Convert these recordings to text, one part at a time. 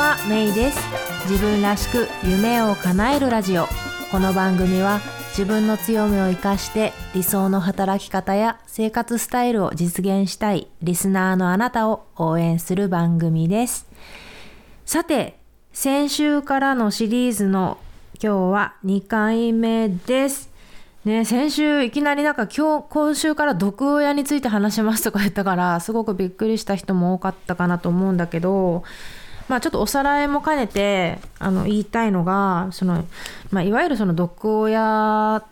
はメイです。自分らしく夢を叶えるラジオ。この番組は自分の強みを生かして理想の働き方や生活スタイルを実現したいリスナーのあなたを応援する番組です。さて、先週からのシリーズの今日は2回目ですね。先週いきなりなんか今週から毒親について話しますとか言ったから、すごくびっくりした人も多かったかなと思うんだけど、ちょっとおさらいも兼ねて言いたいのが、いわゆるその毒親っ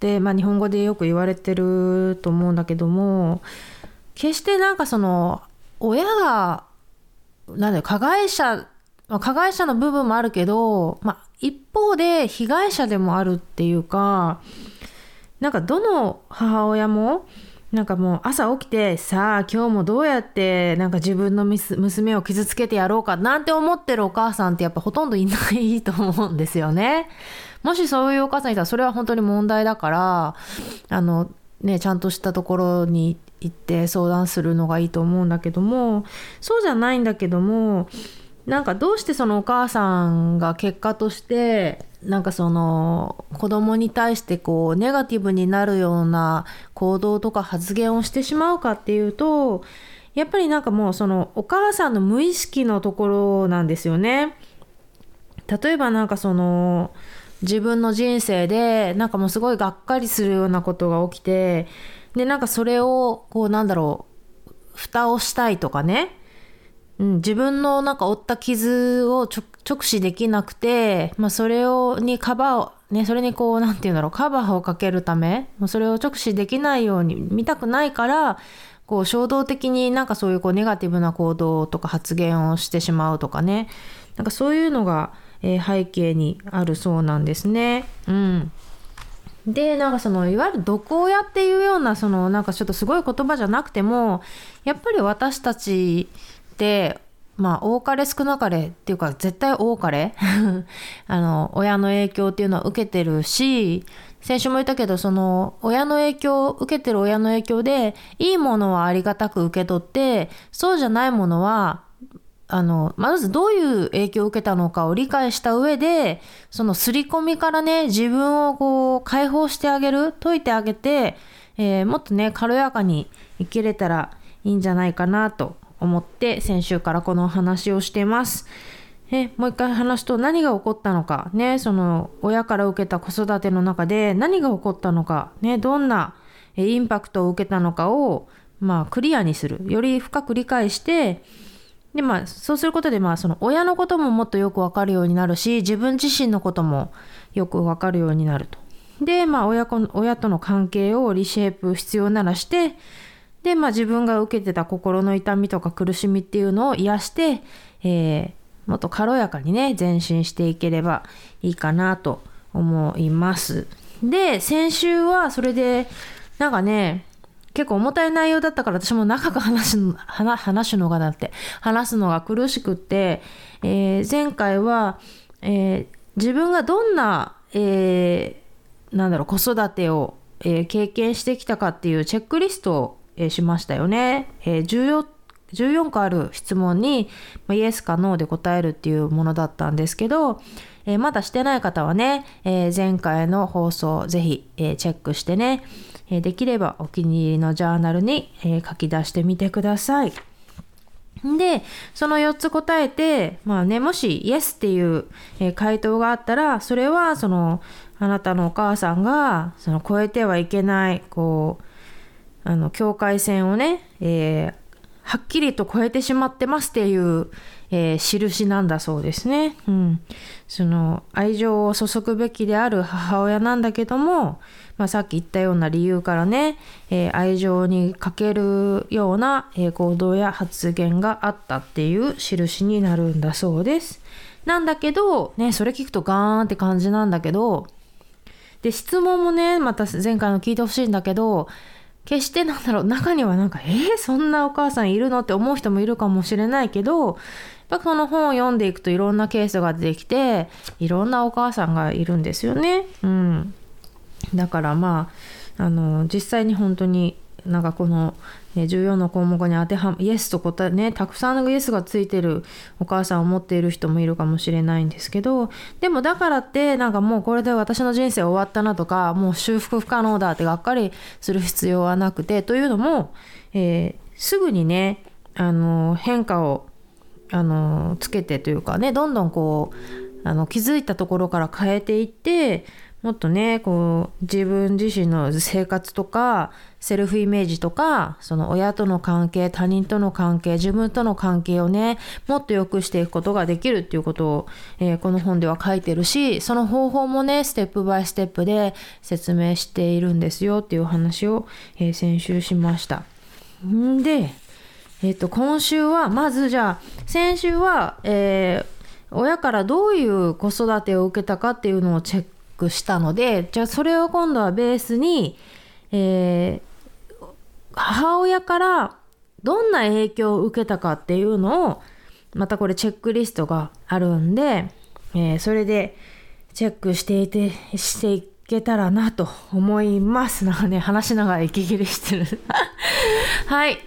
て、日本語でよく言われてると思うんだけども、決してなんかその親が加害者の部分もあるけど、一方で被害者でもあるっていうか、なんかどの母親もなんかもう朝起きて、さあ今日もどうやってなんか自分の娘を傷つけてやろうかなんて思ってるお母さんってやっぱほとんどいないと思うんですよね。もしそういうお母さんいたらそれは本当に問題だから、ちゃんとしたところに行って相談するのがいいと思うんだけども、そうじゃないんだけども、なんかどうしてそのお母さんが結果としてなんかその子供に対してこうネガティブになるような行動とか発言をしてしまうかっていうと、やっぱりなんかもうそのお母さんの無意識のところなんですよね。例えばなんかその自分の人生でなんかもうすごいがっかりするようなことが起きて、でなんかそれをこう蓋をしたいとかね、自分のなんか負った傷を直視できなくて、それをカバーをかけるため、それを直視できないように見たくないから、こう衝動的になんかそういうこうネガティブな行動とか発言をしてしまうとかね、なんかそういうのが、背景にあるそうなんですね。でなんかそのいわゆる毒親っていうような、そのなんかちょっとすごい言葉じゃなくても、やっぱり私たちで多かれ少なかれっていうか、絶対多かれ親の影響っていうのは受けてるし、先週も言ったけど、その受けてる親の影響でいいものはありがたく受け取って、そうじゃないものはまずどういう影響を受けたのかを理解した上で、その刷り込みからね、自分をこう解放してあげる、解いてあげて、もっとね軽やかに生きれたらいいんじゃないかなと思って、先週からこの話をしてます。もう一回話すと、何が起こったのかね、その親から受けた子育ての中で何が起こったのかね、どんなインパクトを受けたのかをクリアにする、より深く理解して、でそうすることでその親のことももっとよくわかるようになるし、自分自身のこともよくわかるようになると。で親との関係をリシェイプ必要ならして、で自分が受けてた心の痛みとか苦しみっていうのを癒して、もっと軽やかにね前進していければいいかなと思います。で先週はそれでなんかね、結構重たい内容だったから、私も長く話すのが苦しくって、前回は、自分がどんな、子育てを、経験してきたかっていうチェックリストをしましたよね。14個ある質問にイエスかノーで答えるっていうものだったんですけど、まだしてない方はね、前回の放送ぜひチェックしてね、できればお気に入りのジャーナルに書き出してみてください。でその4つ答えて、もしイエスっていう回答があったら、それはそのあなたのお母さんがその超えてはいけないこう境界線をね、はっきりと越えてしまってますっていう、印なんだそうですね。その愛情を注ぐべきである母親なんだけども、さっき言ったような理由からね、愛情に欠けるような行動や発言があったっていう印になるんだそうです。なんだけどね、それ聞くとガーンって感じなんだけど、で質問もね、また前回の聞いてほしいんだけど、決して中にはなんかそんなお母さんいるのって思う人もいるかもしれないけど、やっぱこの本を読んでいくといろんなケースが出てきて、いろんなお母さんがいるんですよね。だから実際に本当になんかこの14の項目に当てはイエスと答えね、たくさんのイエスがついてるお母さんを持っている人もいるかもしれないんですけど、でもだからってなんかもうこれで私の人生終わったなとか、もう修復不可能だってがっかりする必要はなくて、というのも、すぐにね変化をつけてというかね、どんどんこう気づいたところから変えていって、もっとねこう自分自身の生活とかセルフイメージとか、その親との関係、他人との関係、自分との関係をねもっと良くしていくことができるっていうことを、この本では書いてるし、その方法もねステップバイステップで説明しているんですよっていう話を、先週しました。んで、今週はまずじゃあ先週は、親からどういう子育てを受けたかっていうのをチェックしたので、じゃあそれを今度はベースに、母親からどんな影響を受けたかっていうのをまたこれチェックリストがあるんで、それでチェックしていけたらなと思います。なんかね話しながら息切れしてるはい、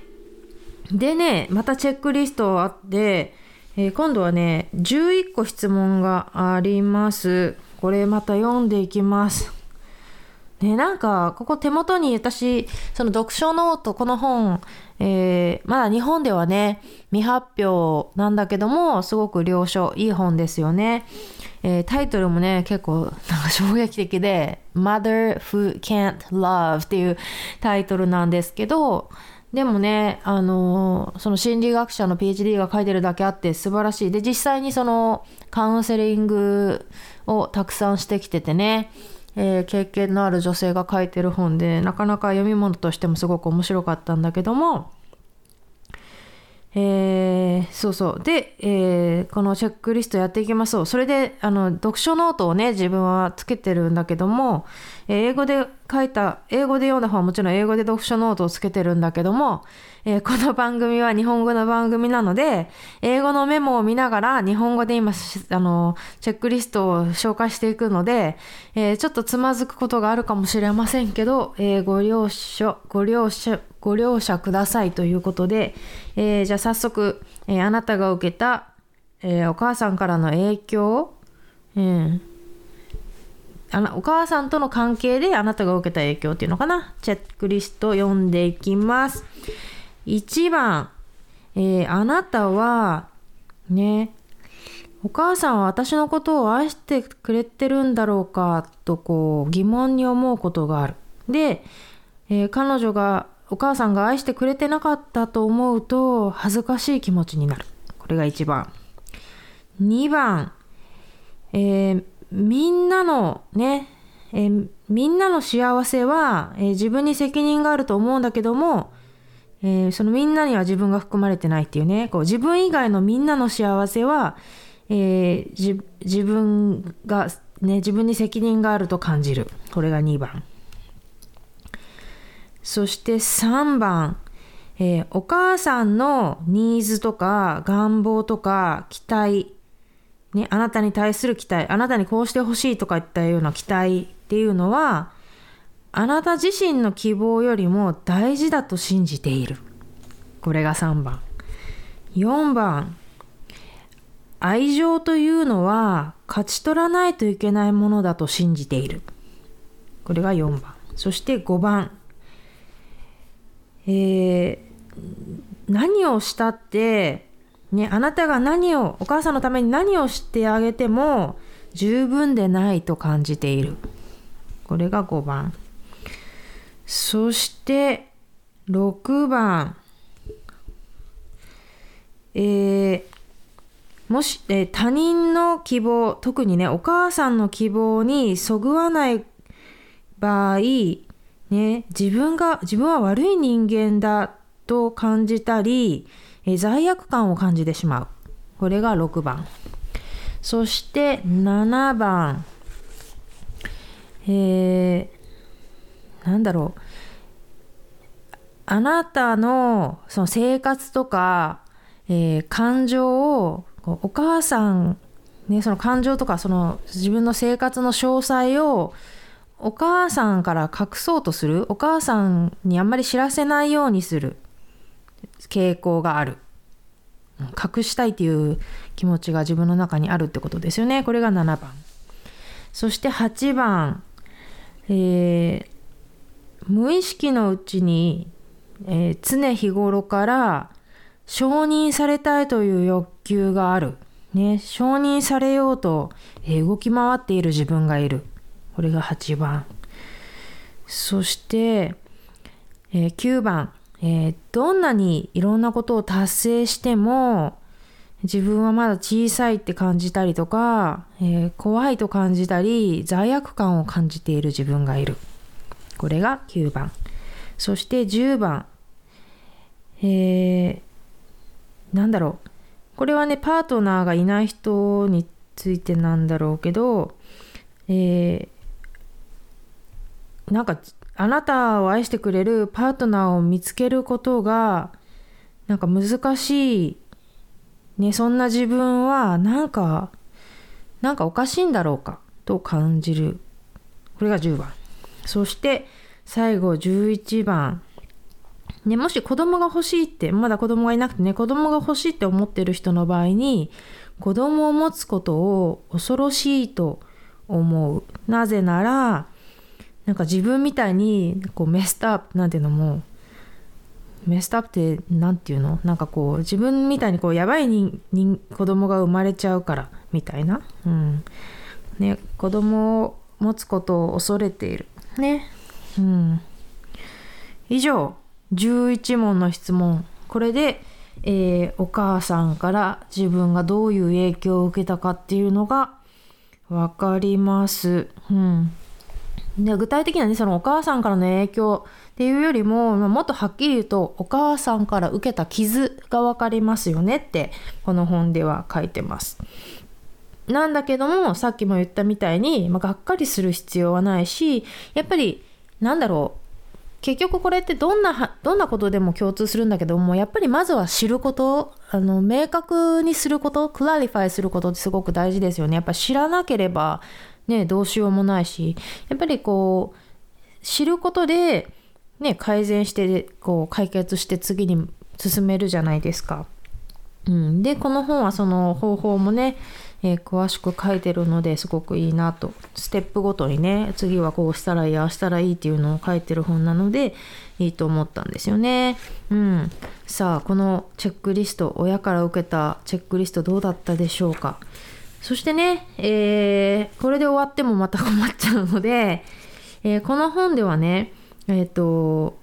でねまたチェックリストあって、今度はね11個質問があります。これまた読んでいきます、ね、なんかここ手元に私その読書ノート、この本、まだ日本ではね未発表なんだけどもすごく良書、いい本ですよね、タイトルもね結構なんか衝撃的で Mother Who Can't Love っていうタイトルなんですけど、でもねその心理学者の PhD が書いてるだけあって素晴らしいで、実際にそのカウンセリングをたくさんしてきててね、経験のある女性が書いてる本で、なかなか読み物としてもすごく面白かったんだけども、そうそうで、このチェックリストやっていきます。それで読書ノートをね自分はつけてるんだけども、英語で読んだ本はもちろん英語で読書ノートをつけてるんだけども、この番組は日本語の番組なので英語のメモを見ながら日本語で今チェックリストを紹介していくので、ちょっとつまずくことがあるかもしれませんけど、ご了承くださいということで、じゃあ早速、あなたが受けた、お母さんからの影響、お母さんとの関係であなたが受けた影響っていうのかな、チェックリスト読んでいきます。1番、あなたはねお母さんは私のことを愛してくれてるんだろうかとこう疑問に思うことがある。で、お母さんが愛してくれてなかったと思うと恥ずかしい気持ちになる。これが1番。2番、みんなの幸せは、自分に責任があると思うんだけども、そのみんなには自分が含まれてないっていうね、こう自分以外のみんなの幸せは、自分が、ね、自分に責任があると感じる。これが2番。そして3番、お母さんのニーズとか願望とか期待、ね、あなたに対する期待、あなたにこうしてほしいとかいったような期待っていうのは、あなた自身の希望よりも大事だと信じている。これが3番。4番、愛情というのは勝ち取らないといけないものだと信じている。これが4番。そして5番。何をしたって、ね、あなたがお母さんのために何をしてあげても十分でないと感じている。これが5番。そして6番、他人の希望、特にねお母さんの希望にそぐわない場合ね、自分は悪い人間だと感じたり、罪悪感を感じてしまう。これが6番。そして7番、あなたのその生活とか、感情をお母さん、ね、その感情とかその自分の生活の詳細をお母さんから隠そうとする、お母さんにあんまり知らせないようにする傾向がある。隠したいという気持ちが自分の中にあるってことですよね。これが7番。そして8番、無意識のうちに、常日頃から承認されたいという欲求がある、ね、承認されようと、動き回っている自分がいる。これが8番。そして、9番、どんなにいろんなことを達成しても自分はまだ小さいって感じたりとか、怖いと感じたり罪悪感を感じている自分がいる。これが9番。そして10番、なんだろう、これはねパートナーがいない人についてなんだろうけど、なんかあなたを愛してくれるパートナーを見つけることがなんか難しいね、そんな自分はなんかおかしいんだろうかと感じる。これが10番。そして最後11番、ね、もし子供が欲しいって、まだ子供がいなくてね、子供が欲しいって思ってる人の場合に、子供を持つことを恐ろしいと思う。なぜならなんか自分みたいにこうメストアップなんていうのも、メストアップってなんていうの、なんかこう自分みたいにこうやばいに子供が生まれちゃうからみたいな、うんね、子供を持つことを恐れているね、うん、以上11問の質問。これで、お母さんから自分がどういう影響を受けたかっていうのがわかります、うん。で具体的な、ね、そのお母さんからの影響っていうよりも、もっとはっきり言うとお母さんから受けた傷が分かりますよねってこの本では書いてます。なんだけどもさっきも言ったみたいに、がっかりする必要はないし、やっぱりなんだろう、結局これってどんなことでも共通するんだけども、やっぱりまずは知ること、明確にすること、クラリファイすることってすごく大事ですよね。やっぱ知らなければね、どうしようもないし、やっぱりこう知ることで、ね、改善してこう解決して次に進めるじゃないですか、うん、でこの本はその方法もね、詳しく書いてるのですごくいいなと、ステップごとにね、次はこうしたらいい、ああしたらいいっていうのを書いてる本なのでいいと思ったんですよね、うん、さあこのチェックリスト、親から受けたチェックリストどうだったでしょうか。そしてね、これで終わってもまた困っちゃうので、この本ではね、そ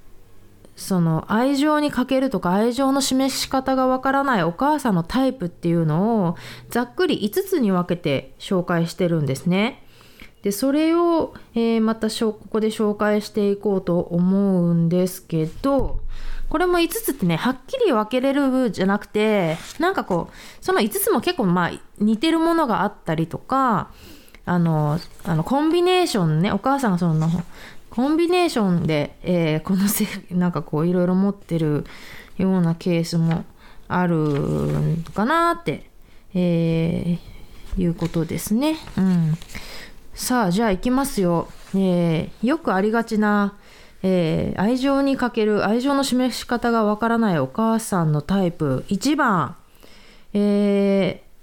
の愛情に欠けるとか愛情の示し方がわからないお母さんのタイプっていうのをざっくり5つに分けて紹介してるんですね。でそれを、またここで紹介していこうと思うんですけど、これも5つってね、はっきり分けれるじゃなくて、なんかこうその5つも結構似てるものがあったりとか、コンビネーションね、お母さんがそのコンビネーションで、このなんかこういろいろ持ってるようなケースもあるかなって、いうことですね、うん、さあじゃあいきますよ、よくありがちな愛情に欠ける愛情の示し方がわからないお母さんのタイプ1番、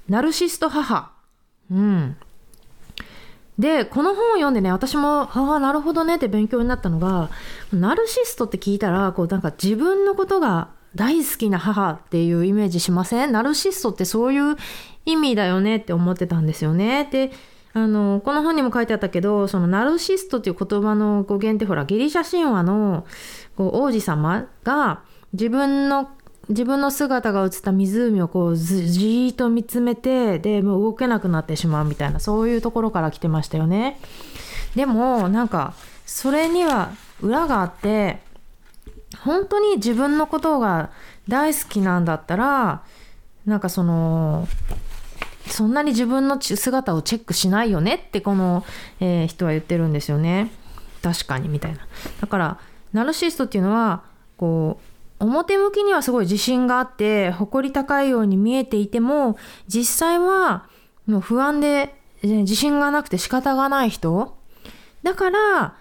ナルシスト母、うん、でこの本を読んでね、私もああなるほどねって勉強になったのが、ナルシストって聞いたらこうなんか自分のことが大好きな母っていうイメージしません？ナルシストってそういう意味だよねって思ってたんですよね。でこの本にも書いてあったけど、そのナルシストという言葉の語源ってほらギリシャ神話のこう王子様が自分の姿が映った湖をこうじーっと見つめて、でもう動けなくなってしまうみたいな、そういうところから来てましたよね。でもなんかそれには裏があって、本当に自分のことが大好きなんだったら、なんかそんなに自分の姿をチェックしないよねってこの、人は言ってるんですよね。確かにみたいな。だからナルシストっていうのはこう表向きにはすごい自信があって誇り高いように見えていても、実際はもう不安で自信がなくて仕方がない人だから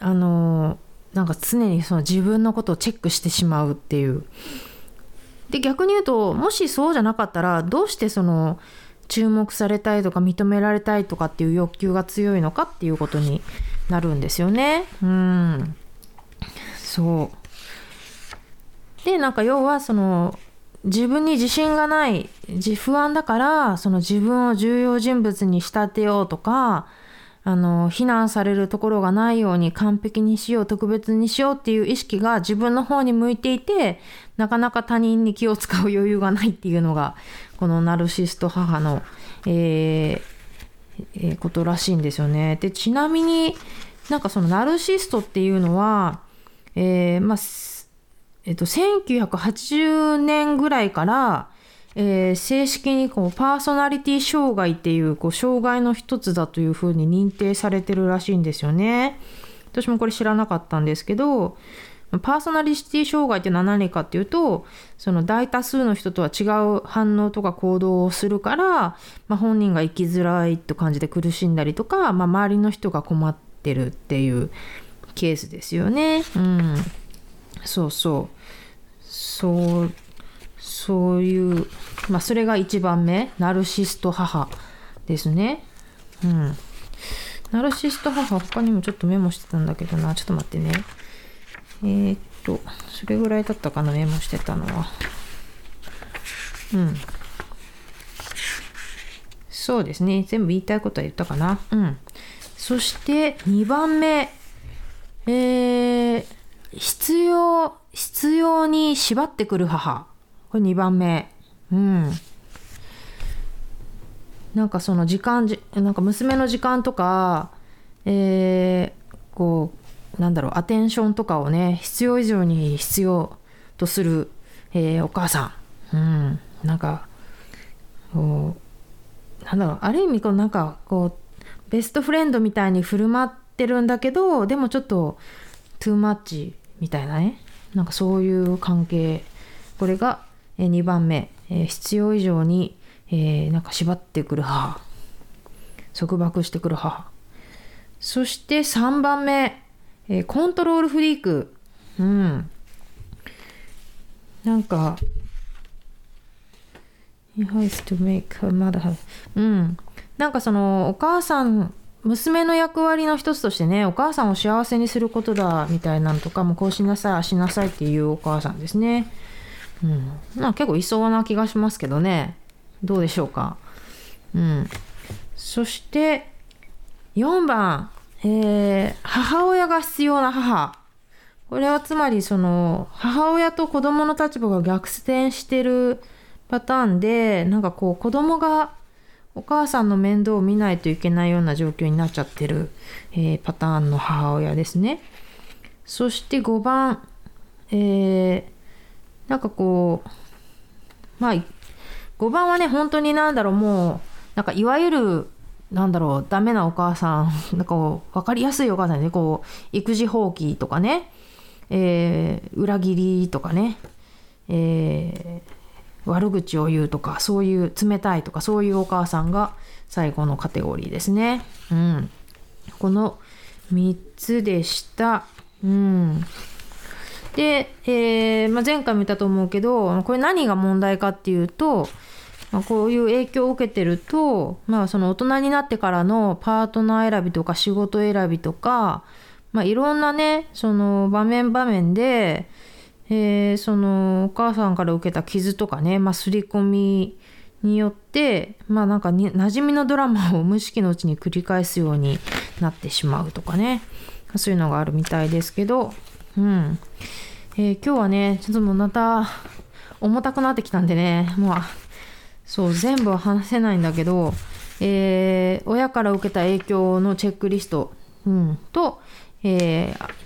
なんか常にその自分のことをチェックしてしまうっていう。で逆に言うと、もしそうじゃなかったらどうしてその注目されたいとか認められたいとかっていう欲求が強いのかっていうことになるんですよね。そうで、なんか要はその自分に自信がない、不安だからその自分を重要人物に仕立てようとか、非難されるところがないように完璧にしよう、特別にしようっていう意識が自分の方に向いていて、なかなか他人に気を使う余裕がないっていうのがこのナルシスト母の、ことらしいんですよね。でちなみになんかそのナルシストっていうのは、1980年ぐらいから、正式にこうパーソナリティ障害っていう、障害の一つだというふうに認定されてるらしいんですよね。私もこれ知らなかったんですけど、パーソナリティ障害って何かっていうと、その大多数の人とは違う反応とか行動をするから、本人が生きづらいと感じて苦しんだりとか、周りの人が困ってるっていうケースですよね。そういう、それが1番目、ナルシスト母ですね。ナルシスト母、他にもちょっとメモしてたんだけどな、ちょっと待ってね。それぐらいだったかな、メモしてたのは。そうですね、全部言いたいことは言ったかな。そして2番目、必要に縛ってくる母。これ2番目。なんかその時間、なんか娘の時間とか、アテンションとかをね、必要以上に必要とする、お母さん。なんかこう、ある意味こうなんかこうベストフレンドみたいに振る舞ってるんだけど、でもちょっとトゥーマッチみたいなね、なんかそういう関係。これが2番目、必要以上になんか縛ってくる母、束縛してくる母。そして3番目、コントロールフリーク。なんか He has to make her mother have. なんかそのお母さん、娘の役割の一つとしてね、お母さんを幸せにすることだみたいなのとか、もうこうしなさい、あしなさいっていうお母さんですね。なんか結構いそうな気がしますけどね、どうでしょうか。そして4番、母親が必要な母。これはつまりその母親と子供の立場が逆転してるパターンで、なんかこう子供がお母さんの面倒を見ないといけないような状況になっちゃってる、パターンの母親ですね。そして5番、なんかこう、5番はね、本当にもうなんかいわゆるダメなお母さん、なんか分かりやすいお母さんで、こう育児放棄とかね、裏切りとかね、悪口を言うとか、そういう冷たいとか、そういうお母さんが最後のカテゴリーですね。この3つでした。で、前回も言ったと思うけど、これ何が問題かっていうと、こういう影響を受けてると、その大人になってからのパートナー選びとか仕事選びとか、いろんなね、その場面場面で、そのお母さんから受けた傷とかね、刷り込みによって、なんか馴染みのドラマを無意識のうちに繰り返すようになってしまうとかね、そういうのがあるみたいですけど、今日はね、ちょっともうまた重たくなってきたんでね、そう全部は話せないんだけど、親から受けた影響のチェックリスト、と、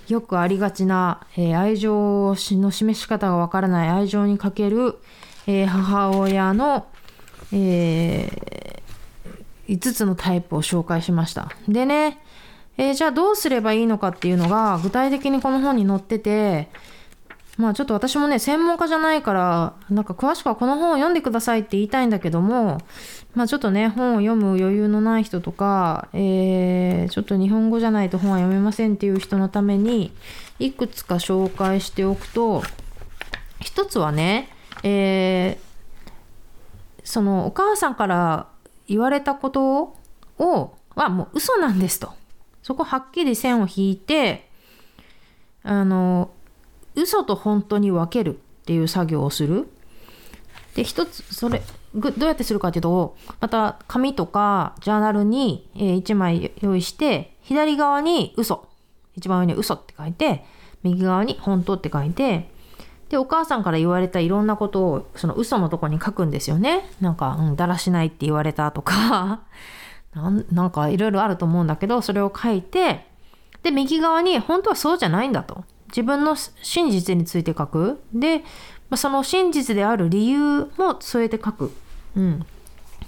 よくありがちな、愛情の示し方がわからない、愛情にかける、母親の、5つのタイプを紹介しました。でね、じゃあどうすればいいのかっていうのが具体的にこの本に載ってて、まあちょっと私もね専門家じゃないからなんか詳しくはこの本を読んでくださいって言いたいんだけども、まあちょっとね本を読む余裕のない人とか、ちょっと日本語じゃないと本は読めませんっていう人のためにいくつか紹介しておくと、一つはね、そのお母さんから言われたことをはもう嘘なんですと、そこはっきり線を引いて嘘と本当に分けるっていう作業をする。で一つそれどうやってするかというと、また紙とかジャーナルに1枚用意して、左側に嘘、一番上に嘘って書いて、右側に本当って書いて、でお母さんから言われたいろんなことをその嘘のとこに書くんですよね。なんか、だらしないって言われたとかなんかいろいろあると思うんだけど、それを書いて、で右側に本当はそうじゃないんだと、自分の真実について書く。で、その真実である理由も添えて書く、っ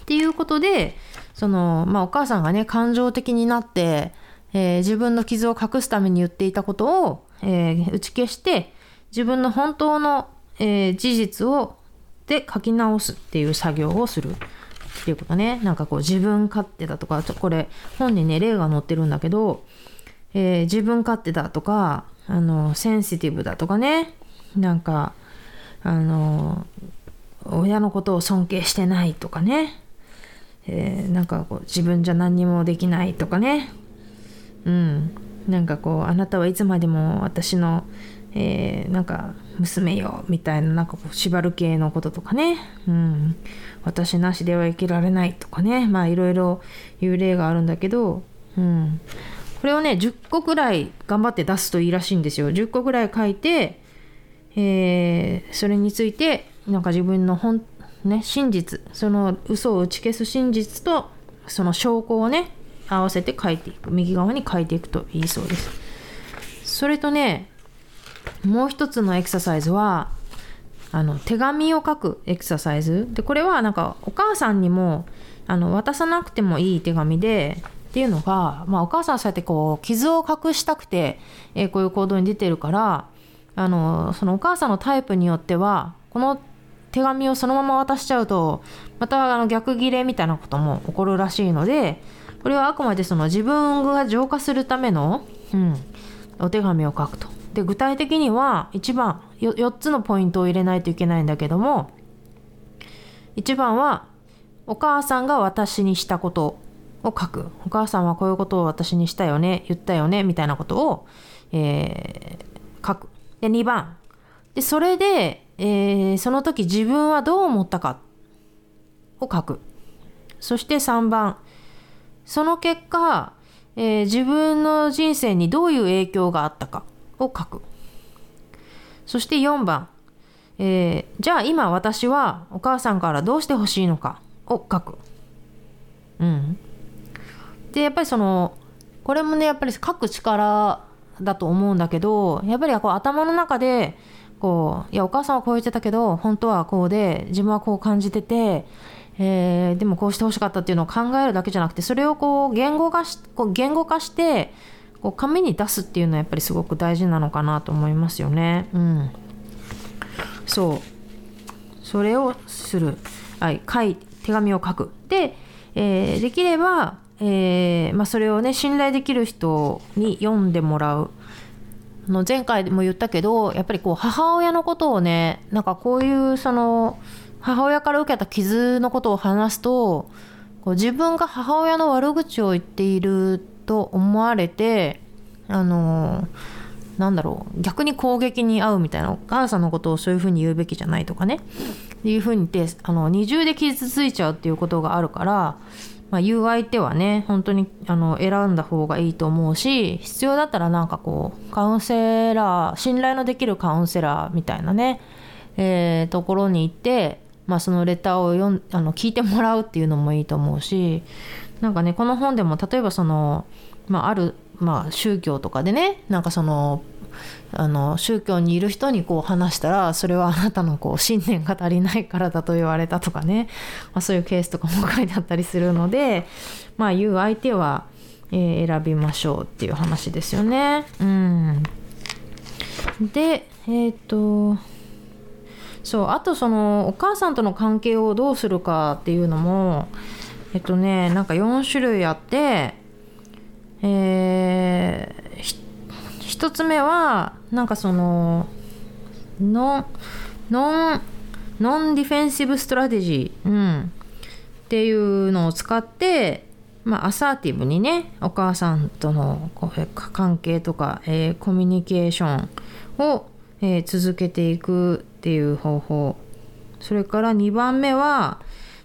ていうことで、その、お母さんがね感情的になって、自分の傷を隠すために言っていたことを、打ち消して、自分の本当の、事実をで書き直すっていう作業をするっていうことね。なんかこう自分勝手だとか、これ本にね例が載ってるんだけど、自分勝手だとかセンシティブだとかね、なんか親のことを尊敬してないとかね、なんかこう自分じゃ何にもできないとかね、なんかこうあなたはいつまでも私の、なんか娘よみたいな、なんかこう縛る系のこととかね、私なしでは生きられないとかね、まあいろいろいう例があるんだけど、これをね10個くらい頑張って出すといいらしいんですよ。10個くらい書いて、それについてなんか自分の真実、その嘘を打ち消す真実とその証拠をね合わせて書いていく、右側に書いていくといいそうです。それとねもう一つのエクササイズは手紙を書くエクササイズで、これはなんかお母さんにも渡さなくてもいい手紙で、っていうのが、お母さんはそうやってこう傷を隠したくて、こういう行動に出てるから、そのお母さんのタイプによってはこの手紙をそのまま渡しちゃうとまた逆ギレみたいなことも起こるらしいので、これはあくまでその自分が浄化するための、お手紙を書くと。で具体的には1番4つのポイントを入れないといけないんだけども、1番はお母さんが私にしたことを書く。お母さんはこういうことを私にしたよね、言ったよねみたいなことを、書く。で2番でそれで、その時自分はどう思ったかを書く。そして3番その結果、自分の人生にどういう影響があったかを書く。そして4番、じゃあ今私はお母さんからどうしてほしいのかを書く。でやっぱりそのこれもねやっぱり書く力だと思うんだけど、やっぱりこう頭の中でこういやお母さんはこう言ってたけど本当はこうで自分はこう感じてて、でもこうしてほしかったっていうのを考えるだけじゃなくて、それをこう言語化してこう紙に出すっていうのはやっぱりすごく大事なのかなと思いますよね。そうそれをする、手紙を書く。で、できればそれをね信頼できる人に読んでもらうの。前回も言ったけどやっぱりこう母親のことをね、なんかこういうその母親から受けた傷のことを話すと、こう自分が母親の悪口を言っていると思われて逆に攻撃に遭うみたいな、お母さんのことをそういうふうに言うべきじゃないとかねいうふうに言って二重で傷ついちゃうっていうことがあるから。言う相手はね本当に選んだ方がいいと思うし、必要だったらなんかこうカウンセラー、信頼のできるカウンセラーみたいなね、ところに行って、そのレターを聞いてもらうっていうのもいいと思うし、なんかねこの本でも例えばその、宗教とかでね、なんかその宗教にいる人にこう話したらそれはあなたのこう信念が足りないからだと言われたとかね、そういうケースとかも書いてあったりするので、言う相手は、選びましょうっていう話ですよね。でそう、あとそのお母さんとの関係をどうするかっていうのもなんか4種類あって、1つ目はなんかそのノンディフェンシブストラテジー、っていうのを使って、まあ、アサーティブにねお母さんとの関係とか、コミュニケーションを、続けていくっていう方法。それから2番目は、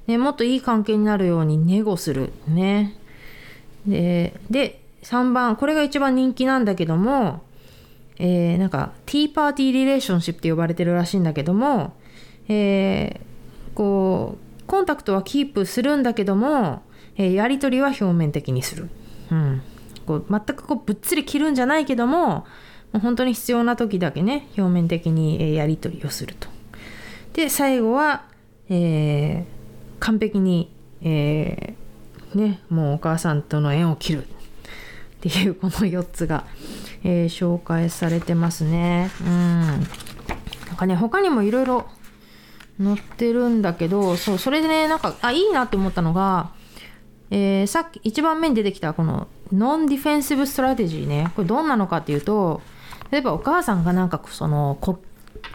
ね、もっといい関係になるようにネゴするね。で3番これが一番人気なんだけども、なんかティーパーティーリレーションシップって呼ばれてるらしいんだけども、こうコンタクトはキープするんだけども、やり取りは表面的にする、こう全くこうぶっつり切るんじゃないけども、本当に必要な時だけね表面的にやり取りをすると。で最後は、完璧に、ね、もうお母さんとの縁を切るっていうこの4つが、紹介されてますね。なんかね他にもいろいろ載ってるんだけど、そう、それでねなんかいいなって思ったのが、さっき1番目に出てきたこのノンディフェンシブストラテジーね、これどんなのかっていうと、例えばお母さんがなんかその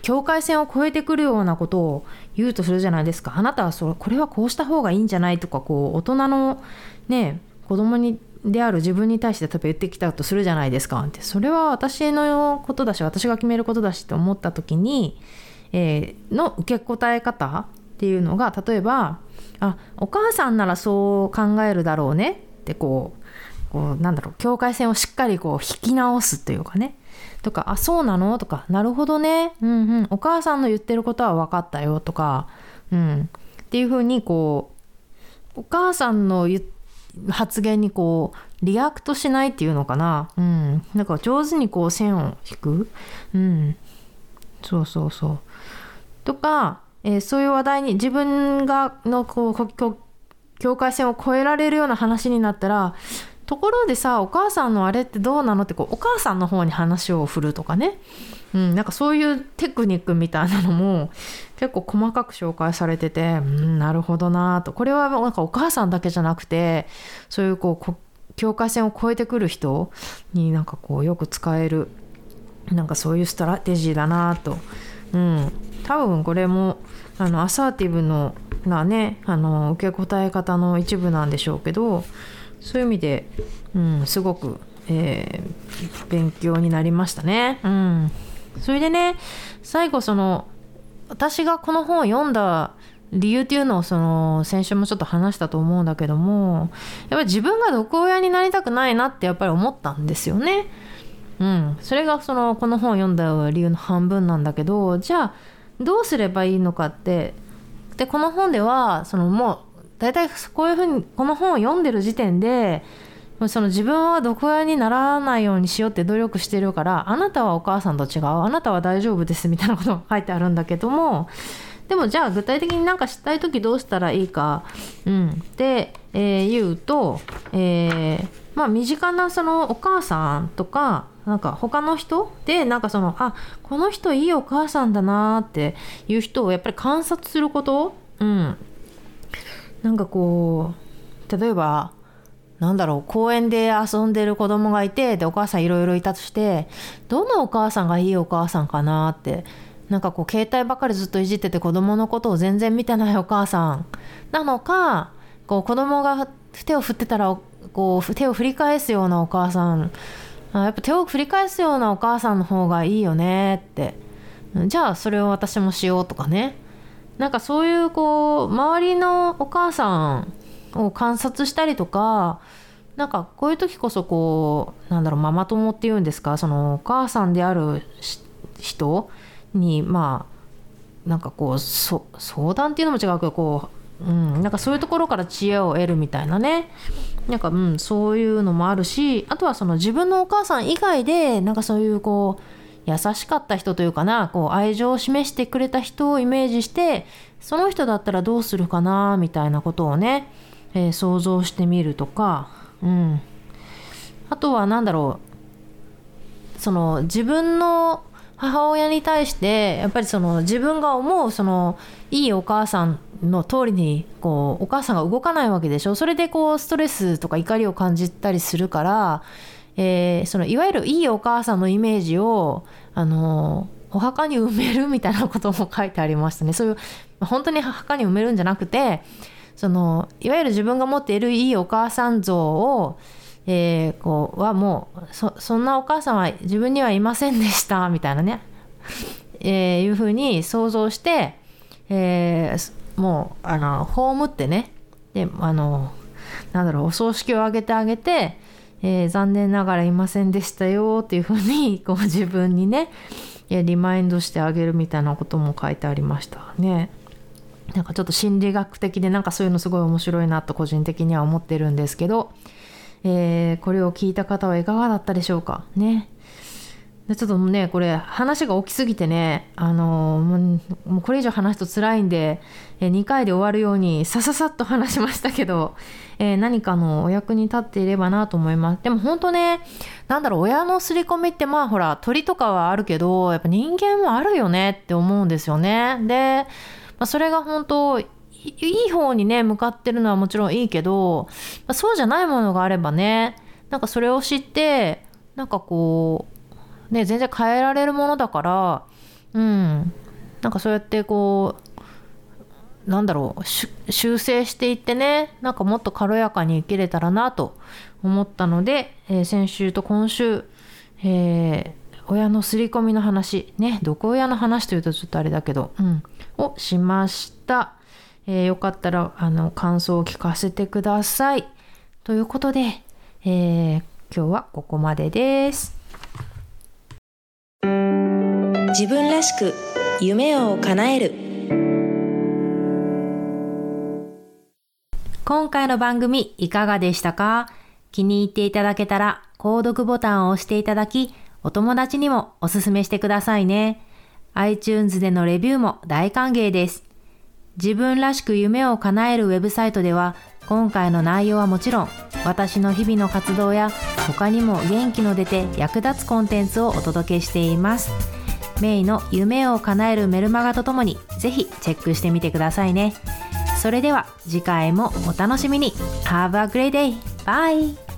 境界線を越えてくるようなことを言うとするじゃないですか。あなたはこれはこうした方がいいんじゃないとか、こう大人のね子供にである自分に対して多分言ってきたとするじゃないですか。ってそれは私のことだし私が決めることだしって思った時に、の受け答え方っていうのが、例えばあお母さんならそう考えるだろうねってこうなんだろう境界線をしっかりこう引き直すというかね、とかあそうなのとかなるほどね、お母さんの言ってることは分かったよとか、っていう風にこうお母さんの発言にこうリアクトしないっていうのかな、なんか上手にこう線を引く、そうそうそうとか、そういう話題に自分がのこう境界線を越えられるような話になったら、ところでさお母さんのあれってどうなのってこうお母さんの方に話を振るとかね、なんかそういうテクニックみたいなのも結構細かく紹介されてて、なるほどなと。これはなんかお母さんだけじゃなくて、そういうこう境界線を越えてくる人になんかこうよく使えるなんかそういうストラテジーだなと、多分これもアサーティブのなね受け答え方の一部なんでしょうけど、そういう意味で、すごく、勉強になりましたね。それでね最後その私がこの本を読んだ理由っていうのをその先週もちょっと話したと思うんだけども、やっぱり自分が毒親になりたくないなってやっぱり思ったんですよね。それがそのこの本を読んだ理由の半分なんだけど、じゃあどうすればいいのかってで、この本ではそのもう大体こういうふうにこの本を読んでる時点でその自分は毒親にならないようにしようって努力してるから、あなたはお母さんと違う、あなたは大丈夫ですみたいなことが書いてあるんだけども、でもじゃあ具体的に何かしたい時どうしたらいいか、って、言うと、まあ、身近なそのお母さんとかなんか他の人でなんかそのあこの人いいお母さんだなっていう人をやっぱり観察すること、なんかこう例えばなんだろう公園で遊んでる子供がいて、でお母さんいろいろいたとして、どのお母さんがいいお母さんかなって、なんかこう携帯ばかりずっといじってて子供のことを全然見てないお母さんなのか、こう子供が手を振ってたらこう手を振り返すようなお母さん、やっぱ手を振り返すようなお母さんの方がいいよねって、じゃあそれを私もしようとかね、なんかそういうこう周りのお母さんを観察したりとか、なんかこういう時こそこうなんだろうママ友っていうんですか、そのお母さんである人にまあなんかこう相談っていうのも違うけどこう、なんかそういうところから知恵を得るみたいなね、なんかそういうのもあるし、あとはその自分のお母さん以外でなんかそういうこう優しかった人というかな、こう愛情を示してくれた人をイメージして、その人だったらどうするかなみたいなことをね、想像してみるとか、あとはなんだろうその自分の母親に対してやっぱりその自分が思うそのいいお母さんの通りにこうお母さんが動かないわけでしょ。それでこうストレスとか怒りを感じたりするから、そのいわゆるいいお母さんのイメージをお墓に埋めるみたいなことも書いてありましたね。そういう本当に墓に埋めるんじゃなくて、そのいわゆる自分が持っているいいお母さん像をこうはもう そんなお母さんは自分にはいませんでしたみたいなねいうふうに想像して、もう葬ってね、でなんだろう、お葬式をあげてあげて、残念ながらいませんでしたよっていうふうにこう自分にねリマインドしてあげるみたいなことも書いてありましたね。なんかちょっと心理学的でなんかそういうのすごい面白いなと個人的には思ってるんですけど、これを聞いた方はいかがだったでしょうかね。でちょっとねこれ話が大きすぎてね、もうこれ以上話すと辛いんで、2回で終わるようにさささっと話しましたけど、何かのお役に立っていればなと思います。でも本当ね、なんだろう、親の刷り込みってまあほら鳥とかはあるけどやっぱ人間もあるよねって思うんですよね。で、まあ、それが本当いい方にね向かってるのはもちろんいいけど、そうじゃないものがあればね、なんかそれを知ってなんかこうね全然変えられるものだから、うん、なんかそうやってこうなんだろう修正していってね、なんかもっと軽やかに生きれたらなと思ったので、先週と今週、親の刷り込みの話ね、毒親の話というとちょっとあれだけど、うん、をしました。よかったら感想を聞かせてください。ということで、今日はここまでです。自分らしく夢を叶える。今回の番組いかがでしたか？気に入っていただけたら購読ボタンを押していただき、お友達にもおすすめしてくださいね。 iTunes でのレビューも大歓迎です。自分らしく夢を叶えるウェブサイトでは、今回の内容はもちろん、私の日々の活動や他にも元気の出て役立つコンテンツをお届けしています。メイの夢を叶えるメルマガとともに、ぜひチェックしてみてくださいね。それでは次回もお楽しみに。Have a great day! Bye!